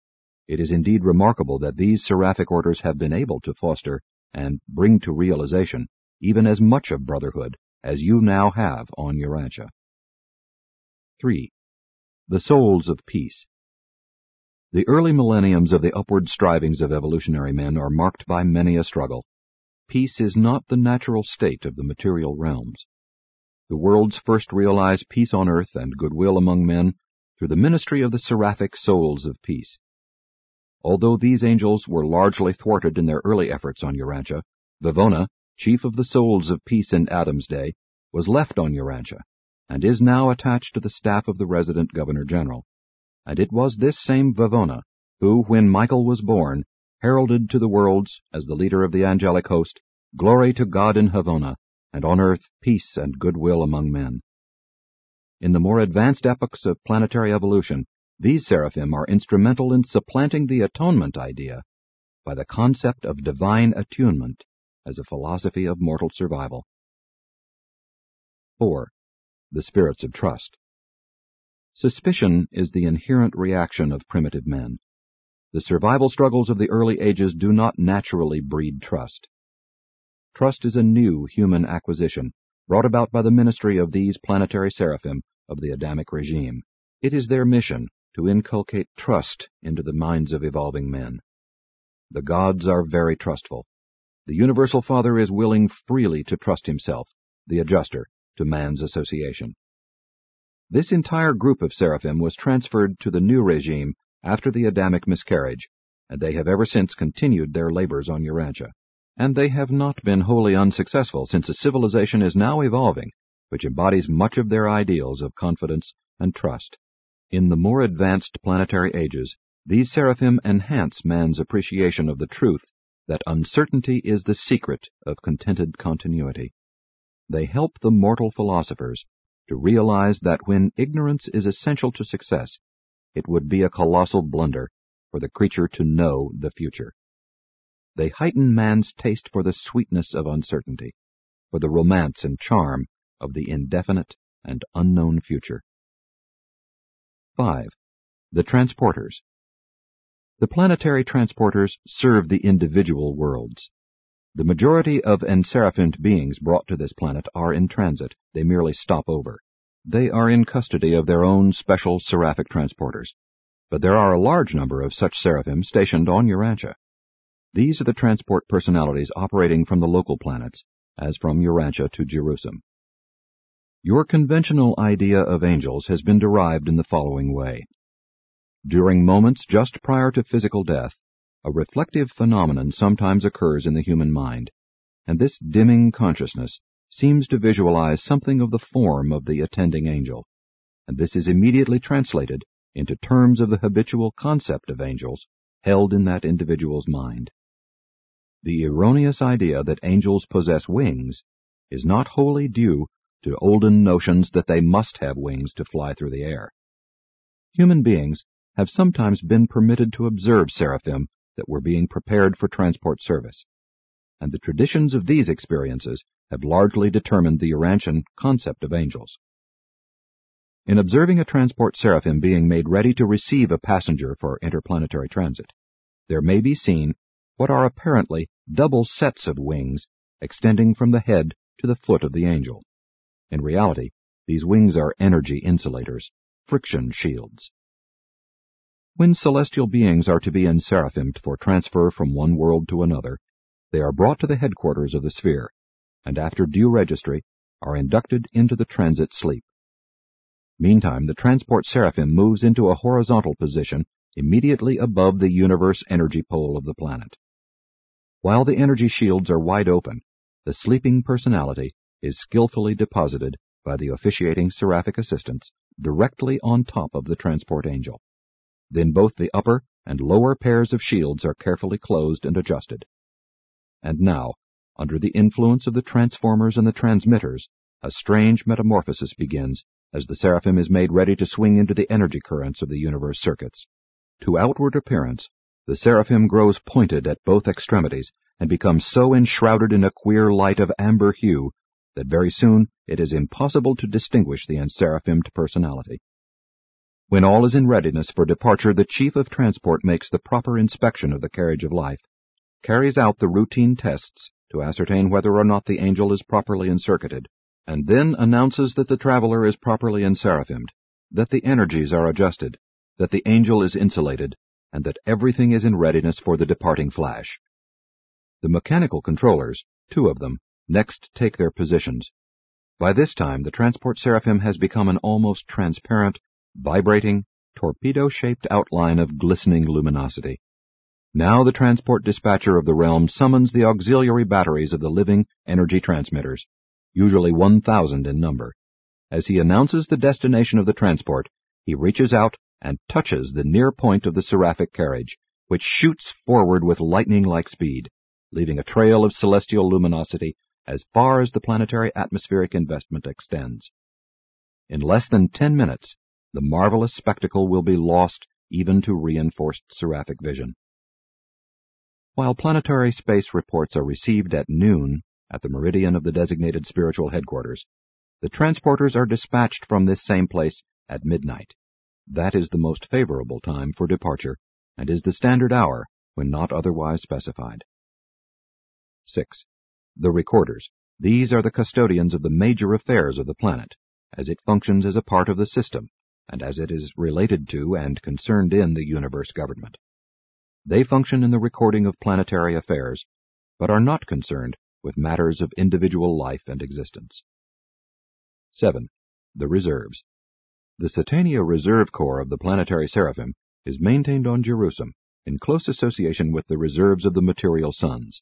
it is indeed remarkable that these seraphic orders have been able to foster and bring to realization even as much of brotherhood as you now have on Urantia. 3. The Souls of Peace. The early millenniums of the upward strivings of evolutionary men are marked by many a struggle. Peace is not the natural state of the material realms. The worlds first realize peace on earth and goodwill among men through the ministry of the seraphic souls of peace. Although these angels were largely thwarted in their early efforts on Urantia, Vavona, chief of the souls of peace in Adam's day, was left on Urantia, and is now attached to the staff of the resident Governor-General. And it was this same Vavona who, when Michael was born, heralded to the worlds, as the leader of the angelic host, glory to God in Havona, and on earth peace and goodwill among men. In the more advanced epochs of planetary evolution, these seraphim are instrumental in supplanting the atonement idea by the concept of divine attunement as a philosophy of mortal survival. 4. The spirits of trust. Suspicion is the inherent reaction of primitive men. The survival struggles of the early ages do not naturally breed trust. Trust is a new human acquisition brought about by the ministry of these planetary seraphim of the Adamic regime. It is their mission to inculcate trust into the minds of evolving men. The gods are very trustful. The Universal Father is willing freely to trust himself, the adjuster, to man's association. This entire group of seraphim was transferred to the new regime after the Adamic miscarriage, and they have ever since continued their labors on Urantia. And they have not been wholly unsuccessful, since a civilization is now evolving which embodies much of their ideals of confidence and trust. In the more advanced planetary ages, these seraphim enhance man's appreciation of the truth that uncertainty is the secret of contented continuity. They help the mortal philosophers to realize that when ignorance is essential to success, it would be a colossal blunder for the creature to know the future. They heighten man's taste for the sweetness of uncertainty, for the romance and charm of the indefinite and unknown future. 5. The transporters. The planetary transporters serve the individual worlds. The majority of enseraphint beings brought to this planet are in transit. They merely stop over. They are in custody of their own special seraphic transporters. But there are a large number of such seraphim stationed on Urantia. These are the transport personalities operating from the local planets, as from Urantia to Jerusalem. Your conventional idea of angels has been derived in the following way. During moments just prior to physical death, a reflective phenomenon sometimes occurs in the human mind, and this dimming consciousness seems to visualize something of the form of the attending angel, and this is immediately translated into terms of the habitual concept of angels held in that individual's mind. The erroneous idea that angels possess wings is not wholly due to olden notions that they must have wings to fly through the air. Human beings have sometimes been permitted to observe seraphim that were being prepared for transport service, and the traditions of these experiences have largely determined the Urantian concept of angels. In observing a transport seraphim being made ready to receive a passenger for interplanetary transit, there may be seen what are apparently double sets of wings extending from the head to the foot of the angel. In reality, these wings are energy insulators, friction shields. When celestial beings are to be enseraphimed for transfer from one world to another, they are brought to the headquarters of the sphere, and after due registry, are inducted into the transit sleep. Meantime, the transport seraphim moves into a horizontal position immediately above the universe energy pole of the planet. While the energy shields are wide open, the sleeping personality is skillfully deposited by the officiating seraphic assistants directly on top of the transport angel. Then both the upper and lower pairs of shields are carefully closed and adjusted. And now, under the influence of the transformers and the transmitters, a strange metamorphosis begins as the seraphim is made ready to swing into the energy currents of the universe circuits. To outward appearance, the seraphim grows pointed at both extremities and becomes so enshrouded in a queer light of amber hue that very soon it is impossible to distinguish the enseraphimed personality. When all is in readiness for departure, the chief of transport makes the proper inspection of the carriage of life, carries out the routine tests to ascertain whether or not the angel is properly encircuited, and then announces that the traveler is properly enseraphimed, that the energies are adjusted, that the angel is insulated, and that everything is in readiness for the departing flash. The mechanical controllers, Two of them next take their positions. By this time, the transport seraphim has become an almost transparent, vibrating, torpedo-shaped outline of glistening luminosity. Now the transport dispatcher of the realm summons the auxiliary batteries of the living energy transmitters, usually 1,000 in number. As he announces the destination of the transport, he reaches out and touches the near point of the seraphic carriage, which shoots forward with lightning-like speed, leaving a trail of celestial luminosity as far as the planetary atmospheric investment extends. In less than 10 minutes, the marvelous spectacle will be lost even to reinforced seraphic vision. While planetary space reports are received at noon at the meridian of the designated spiritual headquarters, the transporters are dispatched from this same place at midnight. That is the most favorable time for departure, and is the standard hour when not otherwise specified. 6. The recorders. These are the custodians of the major affairs of the planet, as it functions as a part of the system, and as it is related to and concerned in the universe government. They function in the recording of planetary affairs, but are not concerned with matters of individual life and existence. 7. The reserves. The Satania Reserve Corps of the planetary seraphim is maintained on Jerusalem in close association with the reserves of the material suns.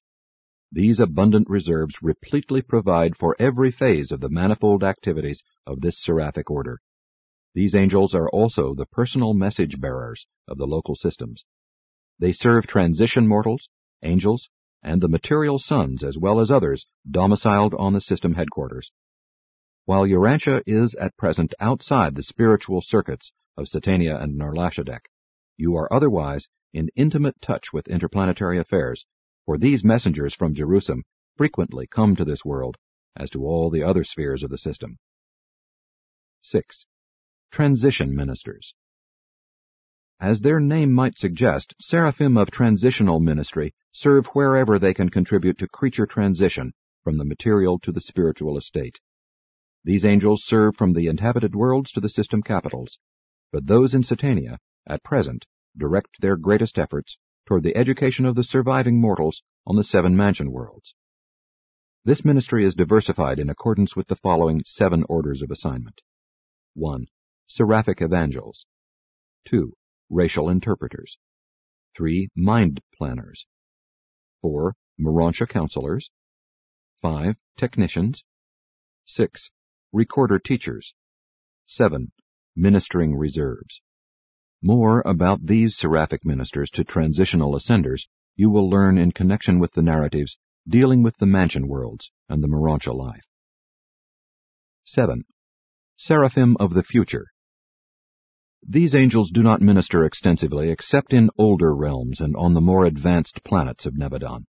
These abundant reserves repletely provide for every phase of the manifold activities of this seraphic order. These angels are also the personal message bearers of the local systems. They serve transition mortals, angels, and the material suns, as well as others domiciled on the system headquarters. While Urantia is at present outside the spiritual circuits of Satania and Nerleshadek, you are otherwise in intimate touch with interplanetary affairs, for these messengers from Jerusalem frequently come to this world, as to all the other spheres of the system. 6. Transition ministers. As their name might suggest, seraphim of transitional ministry serve wherever they can contribute to creature transition from the material to the spiritual estate. These angels serve from the inhabited worlds to the system capitals, but those in Satania, at present, direct their greatest efforts toward the education of the surviving mortals on the 7 mansion worlds. This ministry is diversified in accordance with the following 7 orders of assignment. 1. Seraphic evangels. 2. Racial interpreters. 3. Mind planners. 4. Manosha counselors. 5. Technicians. 6. Recorder teachers. 7. Ministering reserves. More about these seraphic ministers to transitional ascenders you will learn in connection with the narratives dealing with the mansion worlds and the Manosha life. 7. Seraphim of the future. These angels do not minister extensively except in older realms and on the more advanced planets of Nebadon.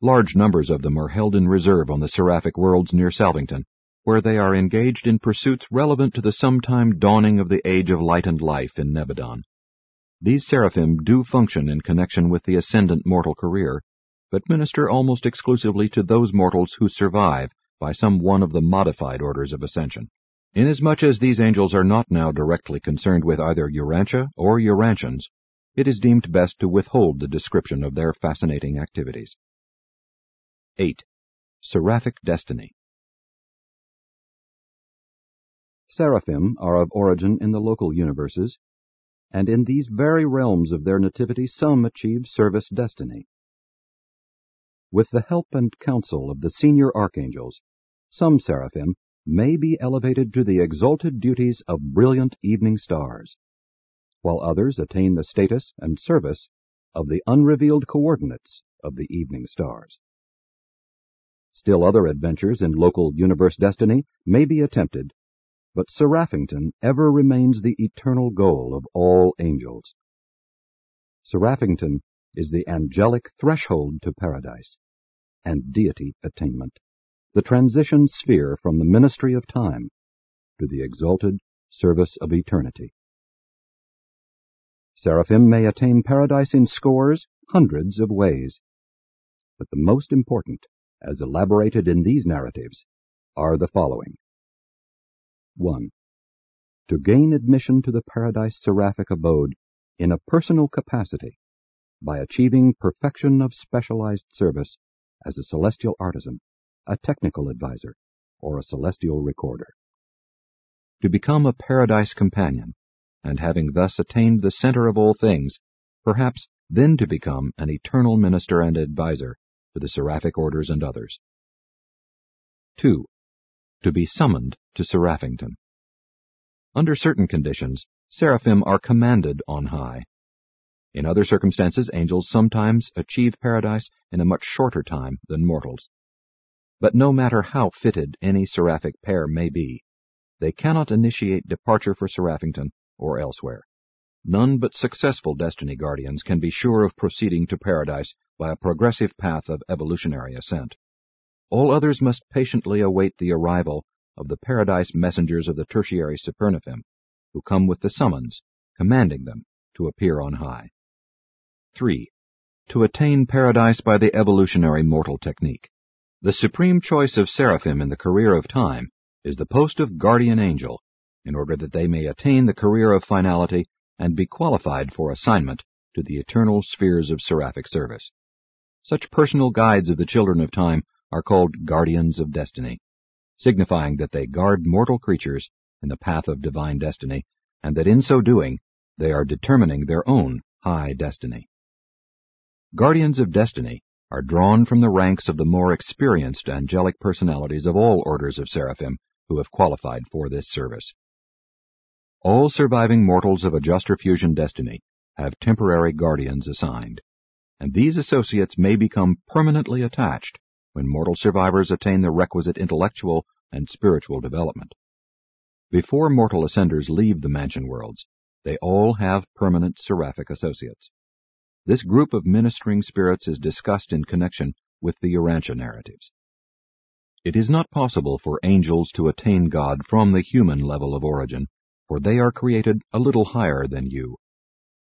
Large numbers of them are held in reserve on the seraphic worlds near Salvington, where they are engaged in pursuits relevant to the sometime dawning of the age of light and life in Nebadon. These seraphim do function in connection with the ascendant mortal career, but minister almost exclusively to those mortals who survive by some one of the modified orders of ascension. Inasmuch as these angels are not now directly concerned with either Urantia or Urantians, it is deemed best to withhold the description of their fascinating activities. 8. Seraphic destiny. Seraphim are of origin in the local universes, and in these very realms of their nativity some achieve service destiny. With the help and counsel of the senior archangels, some seraphim may be elevated to the exalted duties of brilliant evening stars, while others attain the status and service of the unrevealed coordinates of the evening stars. Still other adventures in local universe destiny may be attempted, but Seraphington ever remains the eternal goal of all angels. Seraphington is the angelic threshold to paradise and deity attainment, the transition sphere from the ministry of time to the exalted service of eternity. Seraphim may attain paradise in scores, hundreds of ways, but the most important, as elaborated in these narratives, are the following. 1. To gain admission to the Paradise Seraphic Abode in a personal capacity by achieving perfection of specialized service as a celestial artisan, a technical advisor, or a celestial recorder. To become a paradise companion, and having thus attained the center of all things, perhaps then to become an eternal minister and advisor to the seraphic orders and others. 2. To be summoned to Seraphington. Under certain conditions, seraphim are commanded on high. In other circumstances, angels sometimes achieve paradise in a much shorter time than mortals. But no matter how fitted any seraphic pair may be, they cannot initiate departure for Seraphington or elsewhere. None but successful destiny guardians can be sure of proceeding to paradise by a progressive path of evolutionary ascent. All others must patiently await the arrival of the paradise messengers of the tertiary Supernaphim, who come with the summons, commanding them to appear on high. 3. To attain paradise by the evolutionary mortal technique. The supreme choice of seraphim in the career of time is the post of guardian angel, in order that they may attain the career of finality and be qualified for assignment to the eternal spheres of seraphic service. Such personal guides of the children of time are called guardians of destiny, signifying that they guard mortal creatures in the path of divine destiny, and that in so doing they are determining their own high destiny. Guardians of destiny are drawn from the ranks of the more experienced angelic personalities of all orders of seraphim who have qualified for this service. All surviving mortals of a just-refusion destiny have temporary guardians assigned, and these associates may become permanently attached when mortal survivors attain the requisite intellectual and spiritual development. Before mortal ascenders leave the mansion worlds, they all have permanent seraphic associates. This group of ministering spirits is discussed in connection with the Urantia narratives. It is not possible for angels to attain God from the human level of origin, for they are created a little higher than you.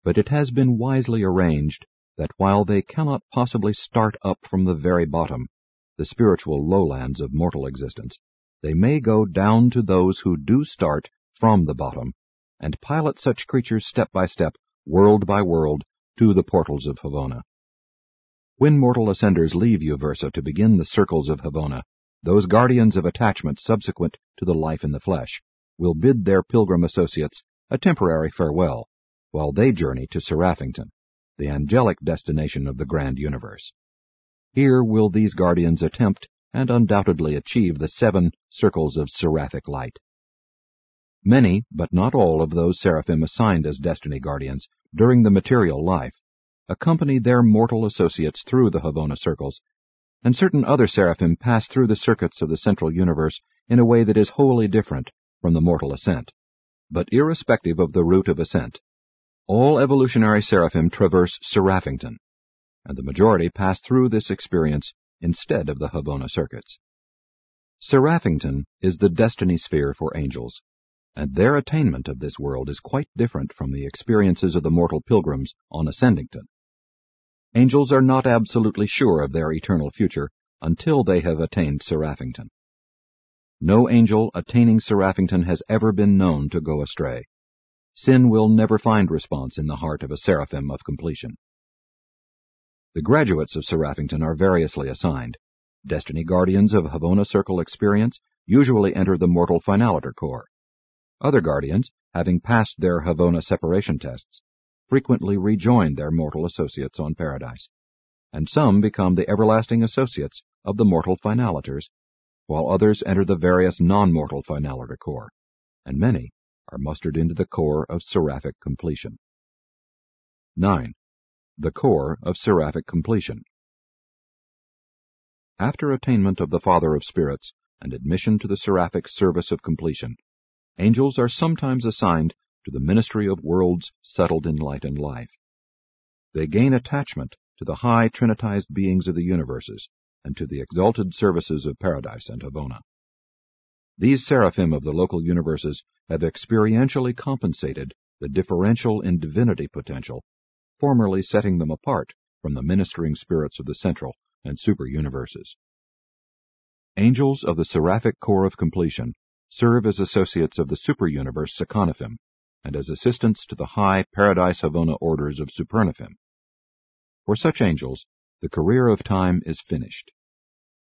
But it has been wisely arranged that while they cannot possibly start up from the very bottom, the spiritual lowlands of mortal existence, they may go down to those who do start from the bottom, and pilot such creatures step by step, world by world, to the portals of Havona. When mortal ascenders leave Uversa to begin the circles of Havona, those guardians of attachment subsequent to the life in the flesh will bid their pilgrim associates a temporary farewell, while they journey to Seraphington, the angelic destination of the grand universe. Here will these guardians attempt and undoubtedly achieve the 7 circles of seraphic light. Many, but not all, of those seraphim assigned as destiny guardians during the material life accompany their mortal associates through the Havona circles, and certain other seraphim pass through the circuits of the central universe in a way that is wholly different from the mortal ascent. But irrespective of the route of ascent, all evolutionary seraphim traverse Seraphington, and the majority pass through this experience instead of the Havona circuits. Seraphington is the destiny sphere for angels, and their attainment of this world is quite different from the experiences of the mortal pilgrims on Ascendington. Angels are not absolutely sure of their eternal future until they have attained Seraphington. No angel attaining Seraphington has ever been known to go astray. Sin will never find response in the heart of a seraphim of completion. The graduates of Seraphington are variously assigned. Destiny guardians of Havona Circle experience usually enter the mortal finaliter corps. Other guardians, having passed their Havona separation tests, frequently rejoin their mortal associates on Paradise, and some become the everlasting associates of the mortal finaliters, while others enter the various non-mortal finaliter corps, and many are mustered into the corps of seraphic completion. 9. The Corps of Seraphic Completion. After attainment of the Father of Spirits and admission to the seraphic service of completion, angels are sometimes assigned to the ministry of worlds settled in light and life. They gain attachment to the high trinitized beings of the universes and to the exalted services of Paradise and Havona. These seraphim of the local universes have experientially compensated the differential in divinity potential, formerly setting them apart from the ministering spirits of the central and super-universes. Angels of the Seraphic Corps of Completion serve as associates of the super-universe Sakonaphim, and as assistants to the high Paradise Havona orders of Supernaphim. For such angels, the career of time is finished.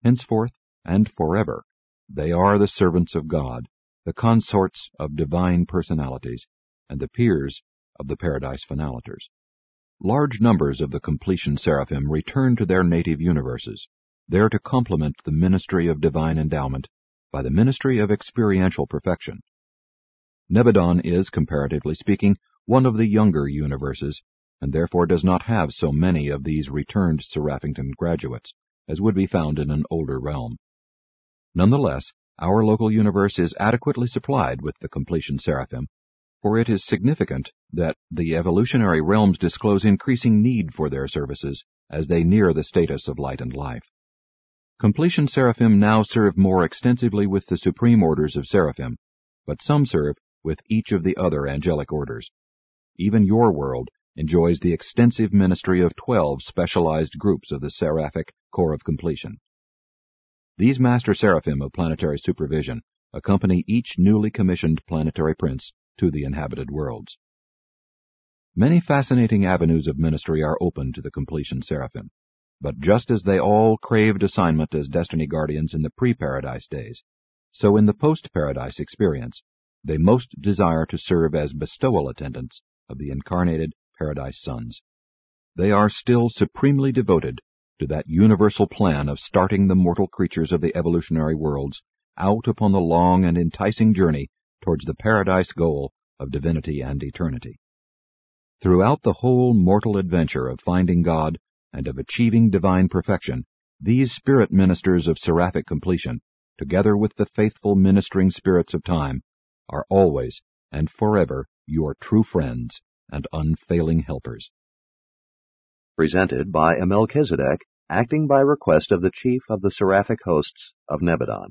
Henceforth and forever, they are the servants of God, the consorts of divine personalities, and the peers of the Paradise finaliters. Large numbers of the completion seraphim return to their native universes, there to complement the ministry of divine endowment by the ministry of experiential perfection. Nebadon is, comparatively speaking, one of the younger universes, and therefore does not have so many of these returned Seraphington graduates as would be found in an older realm. Nonetheless, our local universe is adequately supplied with the completion seraphim, for it is significant that the evolutionary realms disclose increasing need for their services as they near the status of light and life. Completion seraphim now serve more extensively with the supreme orders of seraphim, but some serve with each of the other angelic orders. Even your world enjoys the extensive ministry of 12 specialized groups of the seraphic corps of completion. These master seraphim of planetary supervision accompany each newly commissioned planetary prince to the inhabited worlds. Many fascinating avenues of ministry are open to the completion seraphim, but just as they all craved assignment as destiny guardians in the pre-Paradise days, so in the post-Paradise experience, they most desire to serve as bestowal attendants of the incarnated Paradise sons. They are still supremely devoted to that universal plan of starting the mortal creatures of the evolutionary worlds out upon the long and enticing journey towards the Paradise goal of divinity and eternity. Throughout the whole mortal adventure of finding God and of achieving divine perfection, these spirit ministers of seraphic completion, together with the faithful ministering spirits of time, are always and forever your true friends and unfailing helpers. Presented by Melchizedek, acting by request of the chief of the seraphic hosts of Nebadon.